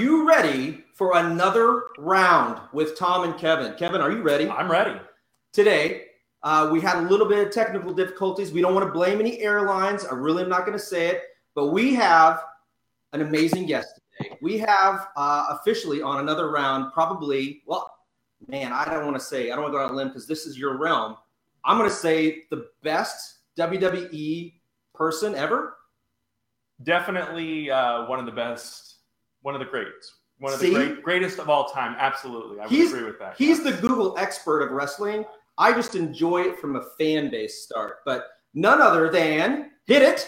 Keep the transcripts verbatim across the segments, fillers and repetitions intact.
you ready for another round with Tom and Kevin? Kevin, are you ready? I'm ready. Today, uh, we had a little bit of technical difficulties. We don't want to blame any airlines. I really am not going to say it. But we have an amazing guest today. We have uh, officially on another round probably, well, man, I don't want to say. I don't want to go out on a limb because this is your realm. I'm going to say the best W W E person ever. Definitely uh, one of the best, one of the greats, one of See? the great, greatest of all time. Absolutely. I would he's, agree with that. He's the Google expert of wrestling. I just enjoy it from a fan base start. But none other than, hit it,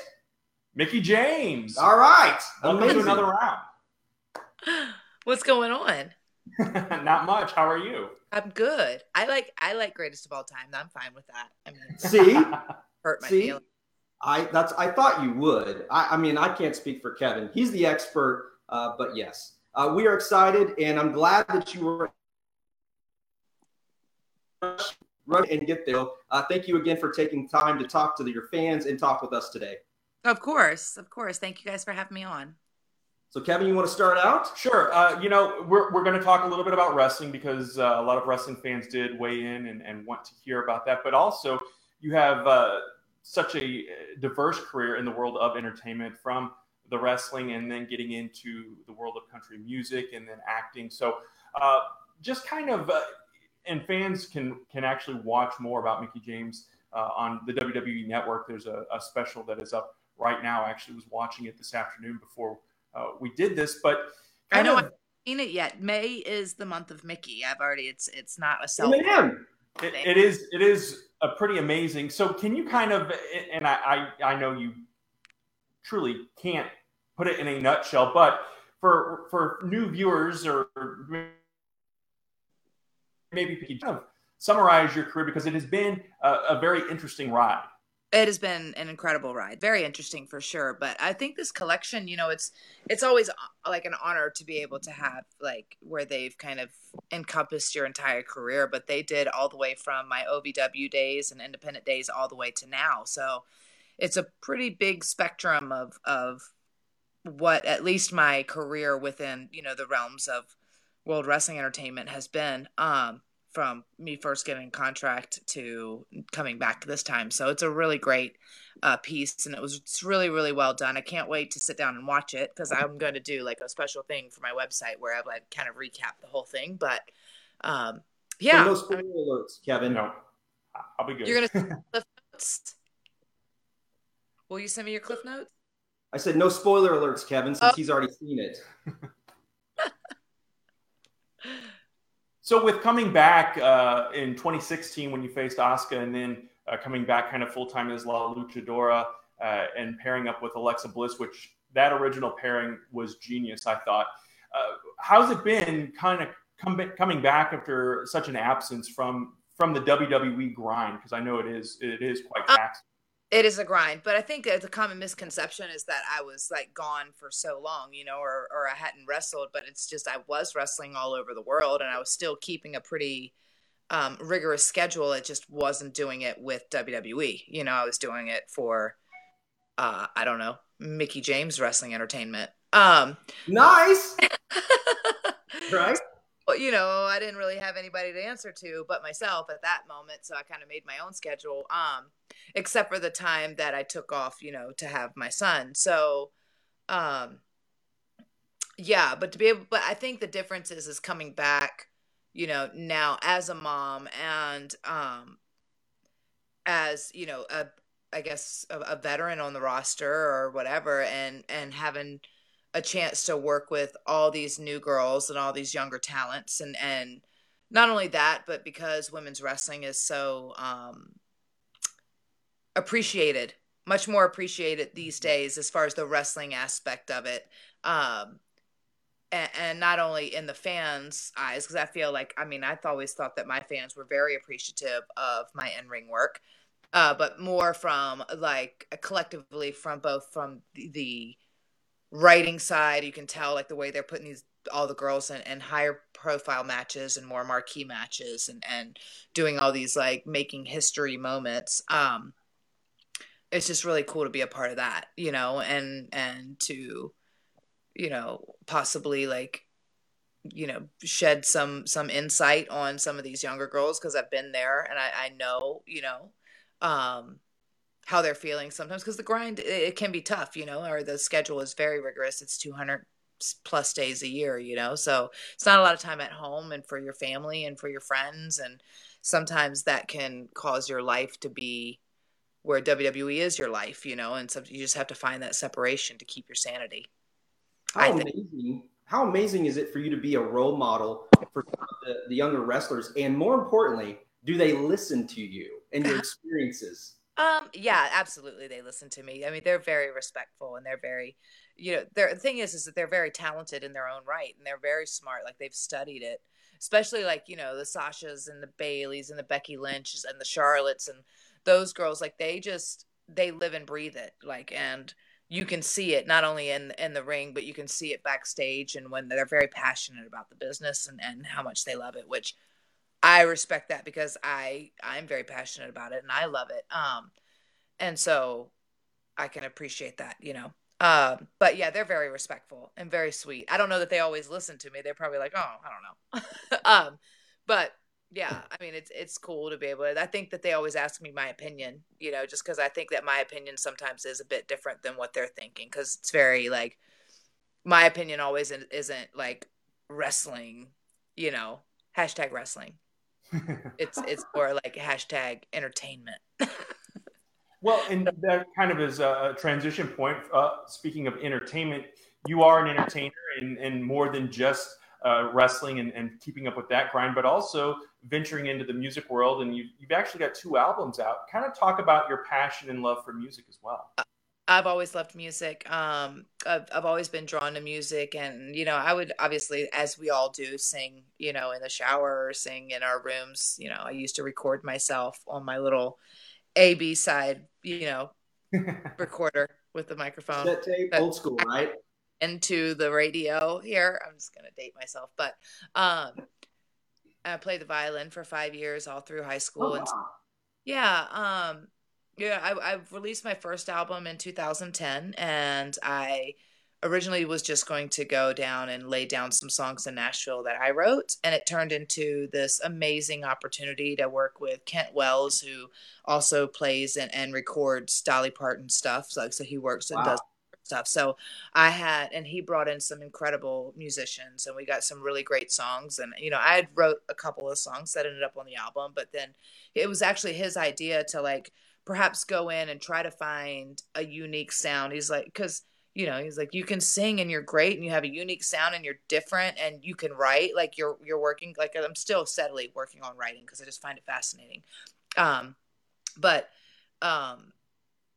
Mickie James. All right. Welcome Amazing. to another round. What's going on? Not much. How are you? I'm good. I like I like greatest of all time. I'm fine with that. I mean, see, hurt my see? feelings. I that's I thought you would. I, I mean, I can't speak for Kevin. He's the expert. Uh, but yes, uh, we are excited, and I'm glad that you were run and get there. Uh, thank you again for taking time to talk to your fans and talk with us today. Of course, of course. Thank you guys for having me on. So, Kevin, you want to start out? Sure. Uh, you know, we're we're going to talk a little bit about wrestling because uh, a lot of wrestling fans did weigh in and, and want to hear about that. But also, you have uh, such a diverse career in the world of entertainment, from the wrestling and then getting into the world of country music and then acting. So uh, just kind of, uh, and fans can, can actually watch more about Mickie James uh, on the W W E Network. There's a, a special that is up right now. I actually was watching it this afternoon before Uh, we did this, but I know of, I haven't seen it yet. May is the month of Mickie. I've already it's it's not a self. It, it is it is a pretty amazing. So can you kind of and I, I I know you truly can't put it in a nutshell, but for for new viewers or maybe you can kind of summarize your career, because it has been a, a very interesting ride. It has been an incredible ride. Very interesting for sure. But I think this collection, you know, it's it's always like an honor to be able to have like where they've kind of encompassed your entire career. But they did all the way from my O V W days and independent days all the way to now. So it's a pretty big spectrum of of what at least my career within, you know, the realms of World Wrestling Entertainment has been. Um from me first getting a contract to coming back this time. So it's a really great uh, piece, and it was it's really, really well done. I can't wait to sit down and watch it, because I'm going to do like a special thing for my website where I've like kind of recap the whole thing. But um, yeah. So no spoiler alerts, Kevin. No, I'll be good. You're going to send me Cliff Notes? Will you send me your Cliff Notes? I said no spoiler alerts, Kevin, since oh. he's already seen it. So with coming back uh, in twenty sixteen when you faced Asuka, and then uh, coming back kind of full-time as La Luchadora uh, and pairing up with Alexa Bliss, which that original pairing was genius, I thought. Uh, how's it been kind of com- coming back after such an absence from from the W W E grind? Because I know it is it is quite taxing. It is a grind, but I think the common misconception is that I was like gone for so long, you know, or or I hadn't wrestled, but it's just I was wrestling all over the world, and I was still keeping a pretty um, rigorous schedule. It just wasn't doing it with W W E. You know, I was doing it for, uh, I don't know, Mickie James Wrestling Entertainment. Um, nice! Right? Well, you know, I didn't really have anybody to answer to but myself at that moment, so I kind of made my own schedule, um, except for the time that I took off, you know, to have my son. So, um, yeah, but to be able, but I think the difference is, is coming back, you know, now as a mom and um, as, you know, a, I guess a, a veteran on the roster or whatever, and, and having a chance to work with all these new girls and all these younger talents. And, and not only that, but because women's wrestling is so um, appreciated, much more appreciated these days as far as the wrestling aspect of it. Um, and, and not only in the fans' eyes, because I feel like, I mean, I've always thought that my fans were very appreciative of my in-ring work, uh, but more from like collectively from both from the, the writing side. You can tell like the way they're putting these all the girls in, in higher profile matches and more marquee matches and and doing all these like making history moments. Um it's just really cool to be a part of that, you know, and and to you know, possibly like, you know, shed some, some insight on some of these younger girls. Cause I've been there and I, I know, you know, um, how they're feeling sometimes, cause the grind, it, it can be tough, you know, or the schedule is very rigorous. It's two hundred plus days a year, you know, so it's not a lot of time at home and for your family and for your friends. And sometimes that can cause your life to be where W W E is your life, you know, and so you just have to find that separation to keep your sanity. How amazing, how amazing is it for you to be a role model for some of the, the younger wrestlers? And more importantly, do they listen to you and your experiences? Um, yeah, absolutely. They listen to me. I mean, they're very respectful and they're very, you know, their, the thing is, is that they're very talented in their own right. And they're very smart. Like they've studied it, especially like, you know, the Sashas and the Baileys and the Becky Lynch's and the Charlottes and those girls, like they just, they live and breathe it. Like, and you can see it not only in, in the ring, but you can see it backstage. And when they're very passionate about the business and, and how much they love it, which I respect that because I, I'm very passionate about it and I love it. Um, and so I can appreciate that, you know? Um, but yeah, they're very respectful and very sweet. I don't know that they always listen to me. They're probably like, oh, I don't know. um, but yeah, I mean, it's, it's cool to be able to, I think that they always ask me my opinion, you know, just cause I think that my opinion sometimes is a bit different than what they're thinking. Cause it's very like, my opinion always isn't like wrestling, you know, hashtag wrestling. It's, it's more like hashtag entertainment. Well, and that kind of is a transition point. Uh, speaking of entertainment, you are an entertainer and, and more than just Uh, wrestling and, and keeping up with that grind, but also venturing into the music world. And you've, you've actually got two albums out. Kind of talk about your passion and love for music as well. I've always loved music. Um, I've, I've always been drawn to music. And, you know, I would obviously, as we all do, sing, you know, in the shower or sing in our rooms. You know, I used to record myself on my little A B side, you know, recorder with the microphone. That tape, but, old school, right? Into the radio here. I'm just going to date myself, but um, I played the violin for five years all through high school. Oh, and wow. Yeah. Um, yeah. I, I released my first album in two thousand ten and I originally was just going to go down and lay down some songs in Nashville that I wrote. And it turned into this amazing opportunity to work with Kent Wells, who also plays and, and records Dolly Parton stuff. So, so he works wow. and does stuff. So I had, and he brought in some incredible musicians and we got some really great songs. And, you know, I had wrote a couple of songs that ended up on the album, but then it was actually his idea to like, perhaps go in and try to find a unique sound. He's like, cause you know, he's like, you can sing and you're great and you have a unique sound and you're different and you can write, like you're, you're working, like I'm still steadily working on writing cause I just find it fascinating. Um, but, um,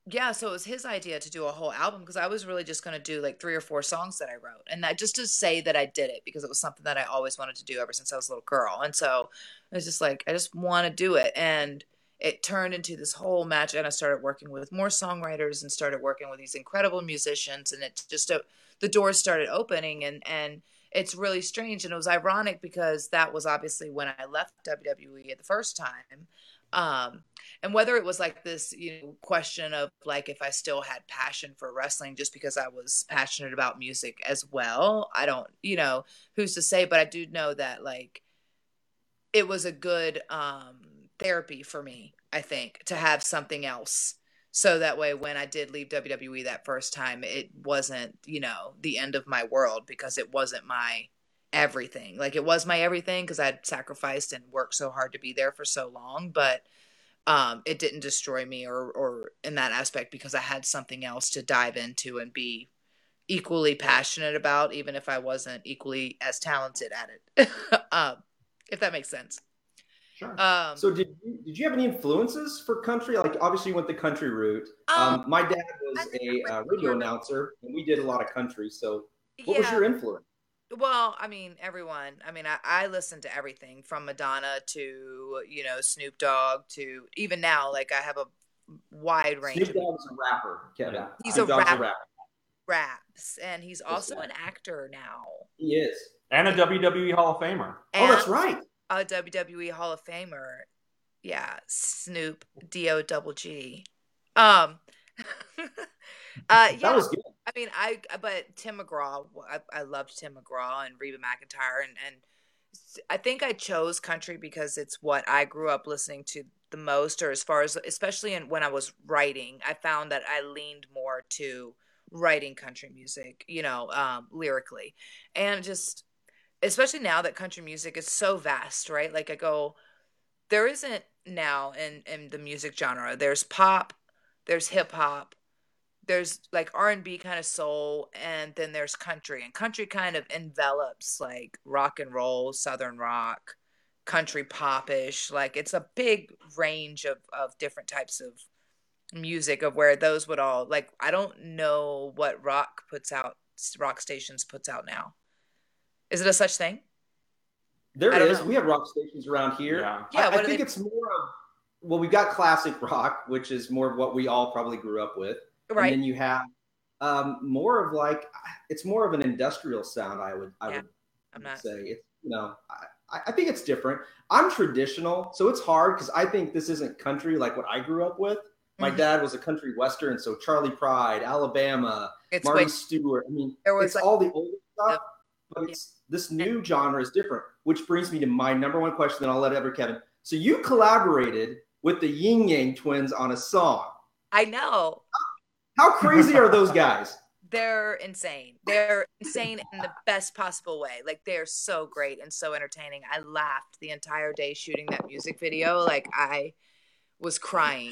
Yeah, so it was his idea to do a whole album because I was really just going to do like three or four songs that I wrote. And that just to say that I did it because it was something that I always wanted to do ever since I was a little girl. And so I was just like, I just want to do it. And it turned into this whole match. And I started working with more songwriters and started working with these incredible musicians. And it just, uh, the doors started opening and, and it's really strange. And it was ironic because that was obviously when I left W W E the first time. Um, and whether it was like this, you know, question of like, if I still had passion for wrestling, just because I was passionate about music as well, I don't, you know, who's to say, but I do know that like, it was a good, um, therapy for me, I think, to have something else. So that way, when I did leave W W E that first time, it wasn't, you know, the end of my world because it wasn't my everything. Like it was my everything because I'd sacrificed and worked so hard to be there for so long, but um it didn't destroy me or or in that aspect because I had something else to dive into and be equally passionate about, even if I wasn't equally as talented at it. um if that makes sense. Sure. Um, so did you, did you have any influences for country? Like obviously you went the country route. Um, um my dad was a uh, radio announcer and we did a lot of country. So what yeah. was your influence? Well, I mean, everyone, I mean, I, I listen to everything from Madonna to, you know, Snoop Dogg to even now, like I have a wide range. Snoop Dogg's a rapper, Kevin. Yeah. He's a rapper. a rapper. Raps. And he's also an actor now. He is. And a W W E Hall of Famer. And oh, that's right. A W W E Hall of Famer. Yeah. Snoop D O double G. Um, uh, yeah. That was good. I mean, I but Tim McGraw, I, I loved Tim McGraw and Reba McEntire, and, and I think I chose country because it's what I grew up listening to the most, or as far as, especially in, when I was writing, I found that I leaned more to writing country music, you know, um, lyrically, and just especially now that country music is so vast, right? Like I go, there isn't now in, in the music genre, there's pop, there's hip hop, there's like R and B kind of soul, and then there's country, and country kind of envelops like rock and roll, Southern rock, country pop-ish. Like it's a big range of, of different types of music, of where those would all, like, I don't know what rock puts out, rock stations puts out now. Is it a such thing? There it is. Know. We have rock stations around here. Yeah, yeah I, I think they... it's more of, well, we've got classic rock, which is more of what we all probably grew up with. Right. And then you have um, more of like, it's more of an industrial sound, I would I yeah, would I'm not... say. It's, you know, I, I think it's different. I'm traditional, so it's hard because I think this isn't country like what I grew up with. My mm-hmm. dad was a country western, so Charlie Pride, Alabama, it's Marty way... Stewart. I mean, it's like... all the old stuff, but yeah. it's, this new and... genre is different, which brings me to my number one question, and I'll let Ever Kevin. So you collaborated with the Ying Yang Twins on a song. I know. How crazy are those guys? They're insane. They're insane in the best possible way. Like, they're so great and so entertaining. I laughed the entire day shooting that music video. Like, I was crying,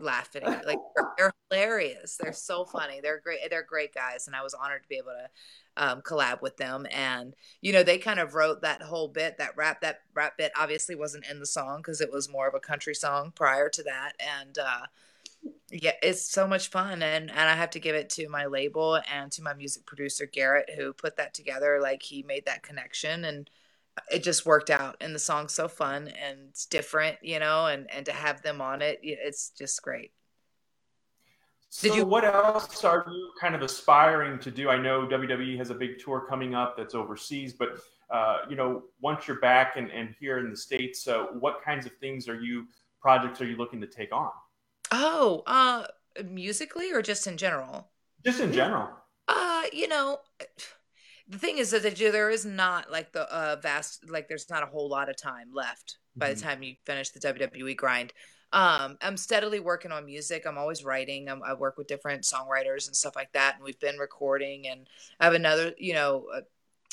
laughing. Like, they're, they're hilarious. They're so funny. They're great. They're great guys. And I was honored to be able to um, collab with them. And, you know, they kind of wrote that whole bit, that rap, that rap bit obviously wasn't in the song because it was more of a country song prior to that. And, uh, yeah, it's so much fun, and, and I have to give it to my label and to my music producer Garrett, who put that together. Like, he made that connection, and it just worked out. And the song's so fun and it's different, you know. And, and to have them on it, it's just great. So, Did you- what else are you kind of aspiring to do? I know W W E has a big tour coming up that's overseas, but uh, you know, once you're back and, and here in the States, so what kinds of things are you projects are you looking to take on? Oh, uh, musically or just in general? Just in general. Uh, you know, the thing is that there is not like the uh, vast, like there's not a whole lot of time left by mm-hmm. the time you finish the W W E grind. Um, I'm steadily working on music. I'm always writing. I'm, I work with different songwriters and stuff like that. And we've been recording, and I have another, you know,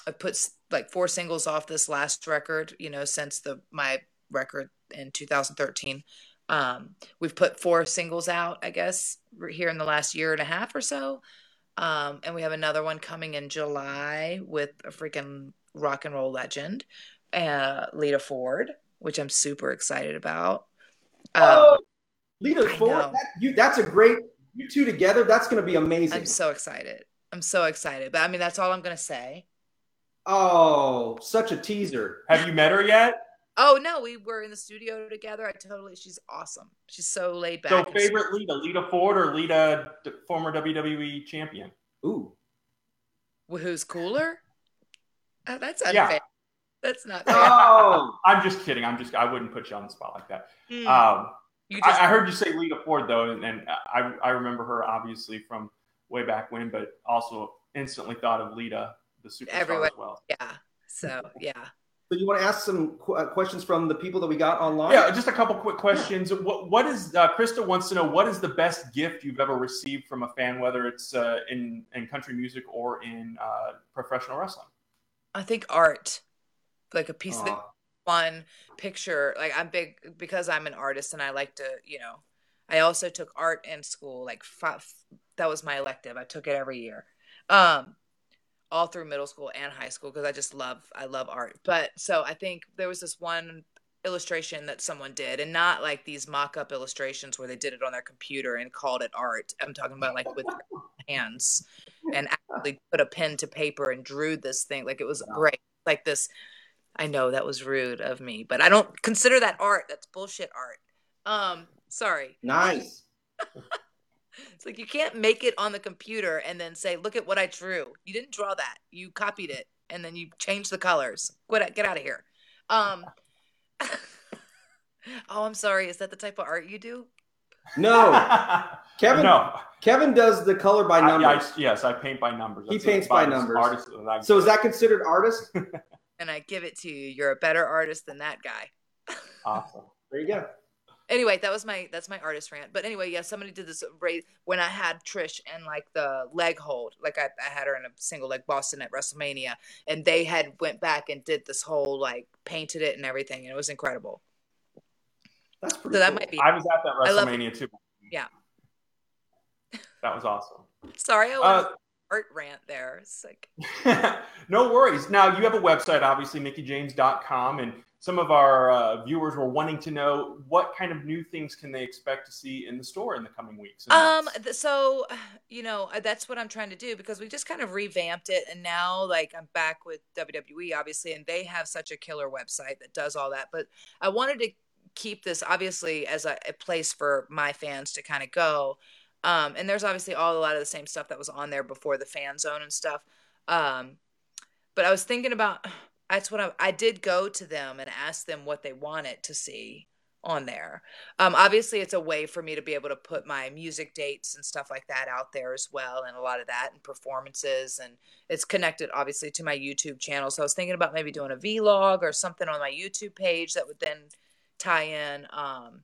I put like four singles off this last record, you know, since the, my record in two thousand thirteen. Um, we've put four singles out, I guess, here in the last year and a half or so. Um, and we have another one coming in July with a freaking rock and roll legend, uh, Lita Ford, which I'm super excited about. Um, oh, Lita Ford, that, you, that's a great, you two together, that's going to be amazing. I'm so excited. I'm so excited. But I mean, that's all I'm going to say. Oh, such a teaser. Have you met her yet? Oh, no, we were in the studio together. I totally, she's awesome. She's so laid back. So favorite Lita, Lita Ford or Lita, former W W E champion? Ooh. Well, who's cooler? Oh, that's unfair. Yeah. That's not fair. Oh, I'm just kidding. I'm just, I wouldn't put you on the spot like that. Mm. Um, you just, I, I heard you say Lita Ford, though, and, and I, I remember her, obviously, from way back when, but also instantly thought of Lita, the superstar everyone, as well. Yeah, so, yeah. So you want to ask some qu- questions from the people that we got online? Yeah, just a couple quick questions. Yeah. What What is uh, Krista wants to know? What is the best gift you've ever received from a fan, whether it's uh, in in country music or in uh, professional wrestling? I think art, like a piece Aww. Of fun picture. Like I'm big because I'm an artist, and I like to, you know. I also took art in school. Like five, that was my elective. I took it every year. Um, all through middle school and high school, because I just love, I love art. But so I think there was this one illustration that someone did, and not like these mock-up illustrations where they did it on their computer and called it art. I'm talking about like with their hands, and actually put a pen to paper and drew this thing. Like it was great. Like this, I know that was rude of me, but I don't consider that art. That's bullshit art. Um, sorry. Nice. It's like you can't make it on the computer and then say, "Look at what I drew." You didn't draw that; you copied it, and then you changed the colors. Get get out of here. Um, oh, I'm sorry. Is that the type of art you do? No. Kevin no. Kevin does the color by numbers. I, I, yes, I paint by numbers. That's he paints by numbers. Artist, so good. Is that considered artist? And I give it to you. You're a better artist than that guy. Awesome. There you go. Anyway, that was my that's my artist rant. But anyway, yeah, somebody did this when I had Trish and like the leg hold, like I, I had her in a single leg Boston at WrestleMania, and they had went back and did this whole like painted it and everything, and it was incredible. That's pretty. So that cool. might be. I was at that WrestleMania too. Yeah. That was awesome. Sorry, I was uh, art rant there. It's like no worries. Now you have a website, obviously, Mickie James dot com, and some of our uh, viewers were wanting to know what kind of new things can they expect to see in the store in the coming weeks. Um, so, you know, that's what I'm trying to do because we just kind of revamped it. And now, like, I'm back with W W E, obviously, and they have such a killer website that does all that. But I wanted to keep this, obviously, as a, a place for my fans to kind of go. Um, and there's obviously all a lot of the same stuff that was on there before the fan zone and stuff. Um, but I was thinking about... That's what I, I did go to them and ask them what they wanted to see on there. Um, obviously, it's a way for me to be able to put my music dates and stuff like that out there as well, and a lot of that and performances. And it's connected, obviously, to my YouTube channel. So I was thinking about maybe doing a vlog or something on my YouTube page that would then tie in. Um,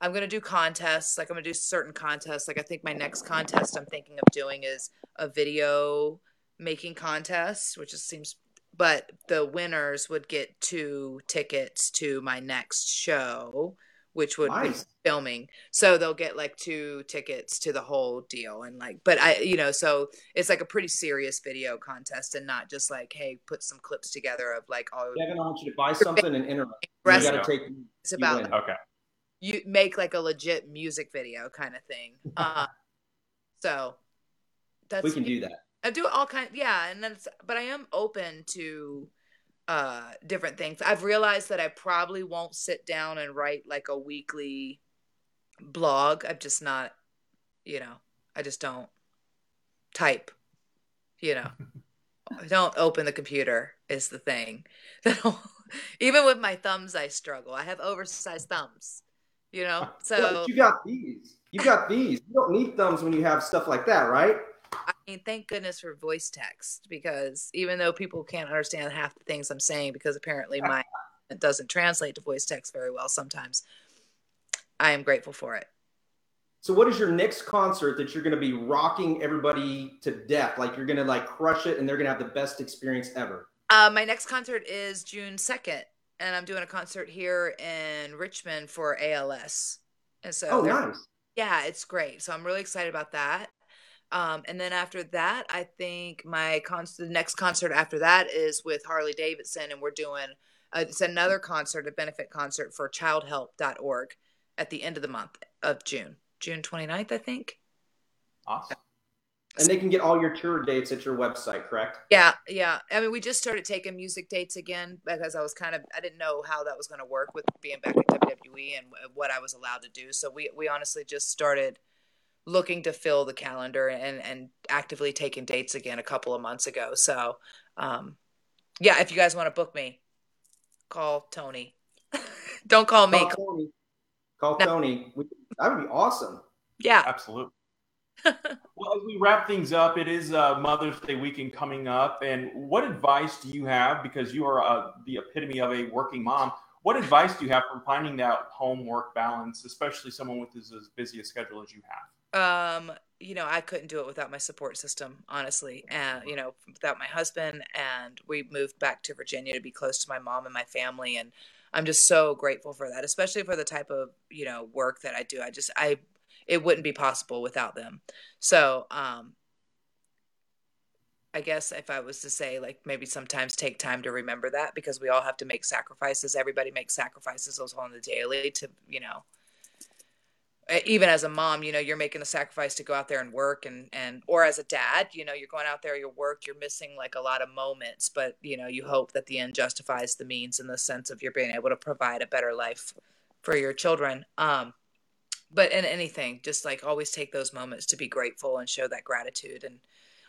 I'm going to do contests. Like, I'm going to do certain contests. Like, I think my next contest I'm thinking of doing is a video making contest, which just seems... But the winners would get two tickets to my next show, which would nice. be filming. So they'll get like two tickets to the whole deal. And like, but I, you know, so it's like a pretty serious video contest and not just like, hey, put some clips together of like all. Kevin, I want you to buy something and interrupt. You gotta take. It's about like, okay. You make like a legit music video kind of thing. Uh, so that's we can do that. I do all kind of, yeah, and that's, but I am open to uh, different things. I've realized that I probably won't sit down and write like a weekly blog. I'm just not, you know, I just don't type, you know. I don't open the computer is the thing. Even with my thumbs, I struggle. I have oversized thumbs, you know. So yeah, but you got these. You got these. You don't need thumbs when you have stuff like that, right? I mean, thank goodness for voice text, because even though people can't understand half the things I'm saying, because apparently my it doesn't translate to voice text very well sometimes, I am grateful for it. So what is your next concert that you're going to be rocking everybody to death? Like you're going to like crush it and they're going to have the best experience ever. Uh, my next concert is June second, and I'm doing a concert here in Richmond for A L S. And so, oh, nice. Yeah, it's great. So I'm really excited about that. Um, and then after that, I think my con- the next concert after that is with Harley Davidson, and we're doing a, it's another concert, a benefit concert for child help dot org at the end of the month of June, June twenty-ninth, I think. Awesome. And they can get all your tour dates at your website, correct? Yeah, yeah. I mean, we just started taking music dates again because I was kind of I didn't know how that was going to work with being back at W W E and what I was allowed to do. So we we honestly just started looking to fill the calendar and, and actively taking dates again a couple of months ago. So, um, yeah, if you guys want to book me, call Tony. Don't call, call me. Tony. Call no. Tony. We, that would be awesome. Yeah. Absolutely. Well, as we wrap things up, it is uh, Mother's Day weekend coming up. And what advice do you have, because you are uh, the epitome of a working mom, what advice do you have for finding that home-work balance, especially someone with as, as busy a schedule as you have? Um, you know, I couldn't do it without my support system, honestly. And, you know, without my husband, and we moved back to Virginia to be close to my mom and my family. And I'm just so grateful for that, especially for the type of, you know, work that I do. I just, I, it wouldn't be possible without them. So, um, I guess if I was to say, like, maybe sometimes take time to remember that, because we all have to make sacrifices. Everybody makes sacrifices on the daily to, you know, even as a mom, you know, you're making the sacrifice to go out there and work, and, and, or as a dad, you know, you're going out there, you work, you're missing like a lot of moments, but you know, you hope that the end justifies the means in the sense of you're being able to provide a better life for your children. Um, but in anything, just like always take those moments to be grateful and show that gratitude, and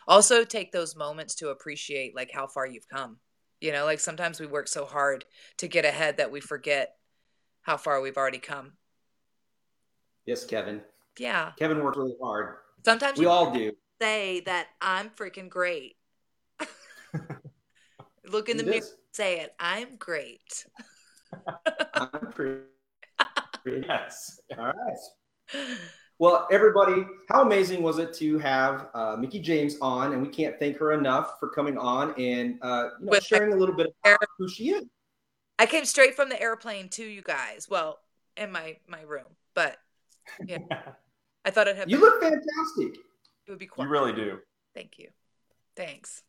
also take those moments to appreciate like how far you've come, you know, like sometimes we work so hard to get ahead that we forget how far we've already come. Yes, Kevin. Yeah. Kevin worked really hard. Sometimes we you all do say that I'm freaking great. Look in the mirror, say it. I'm great. I'm pretty. Yes. All right. Well, everybody, how amazing was it to have uh, Mickie James on? And we can't thank her enough for coming on and uh, you know, sharing a little bit about who she is. I came straight from the airplane to you guys. Well, in my, my room, but yeah, I thought I'd have. You look fantastic. It would be cool. You really do. Thank you. Thanks.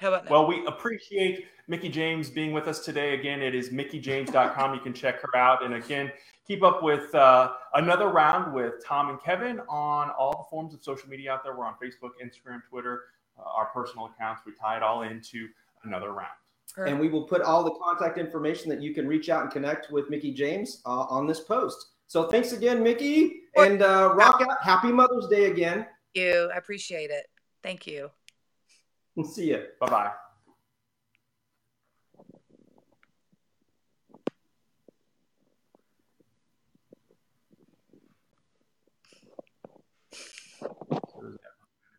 How about now? Well, we appreciate Mickie James being with us today. Again, it is mickie james dot com. You can check her out. And again, keep up with uh, another round with Tom and Kevin on all the forms of social media out there. We're on Facebook, Instagram, Twitter, uh, our personal accounts. We tie it all into another round. Perfect. And we will put all the contact information that you can reach out and connect with Mickie James uh, on this post. So thanks again, Mickie. And uh, rock out. Happy Mother's Day again. Thank you. I appreciate it. Thank you. See you. Bye-bye.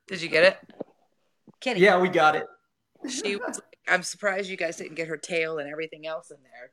Did you get it? Kenny. Yeah, we got it. She was like, I'm surprised you guys didn't get her tail and everything else in there.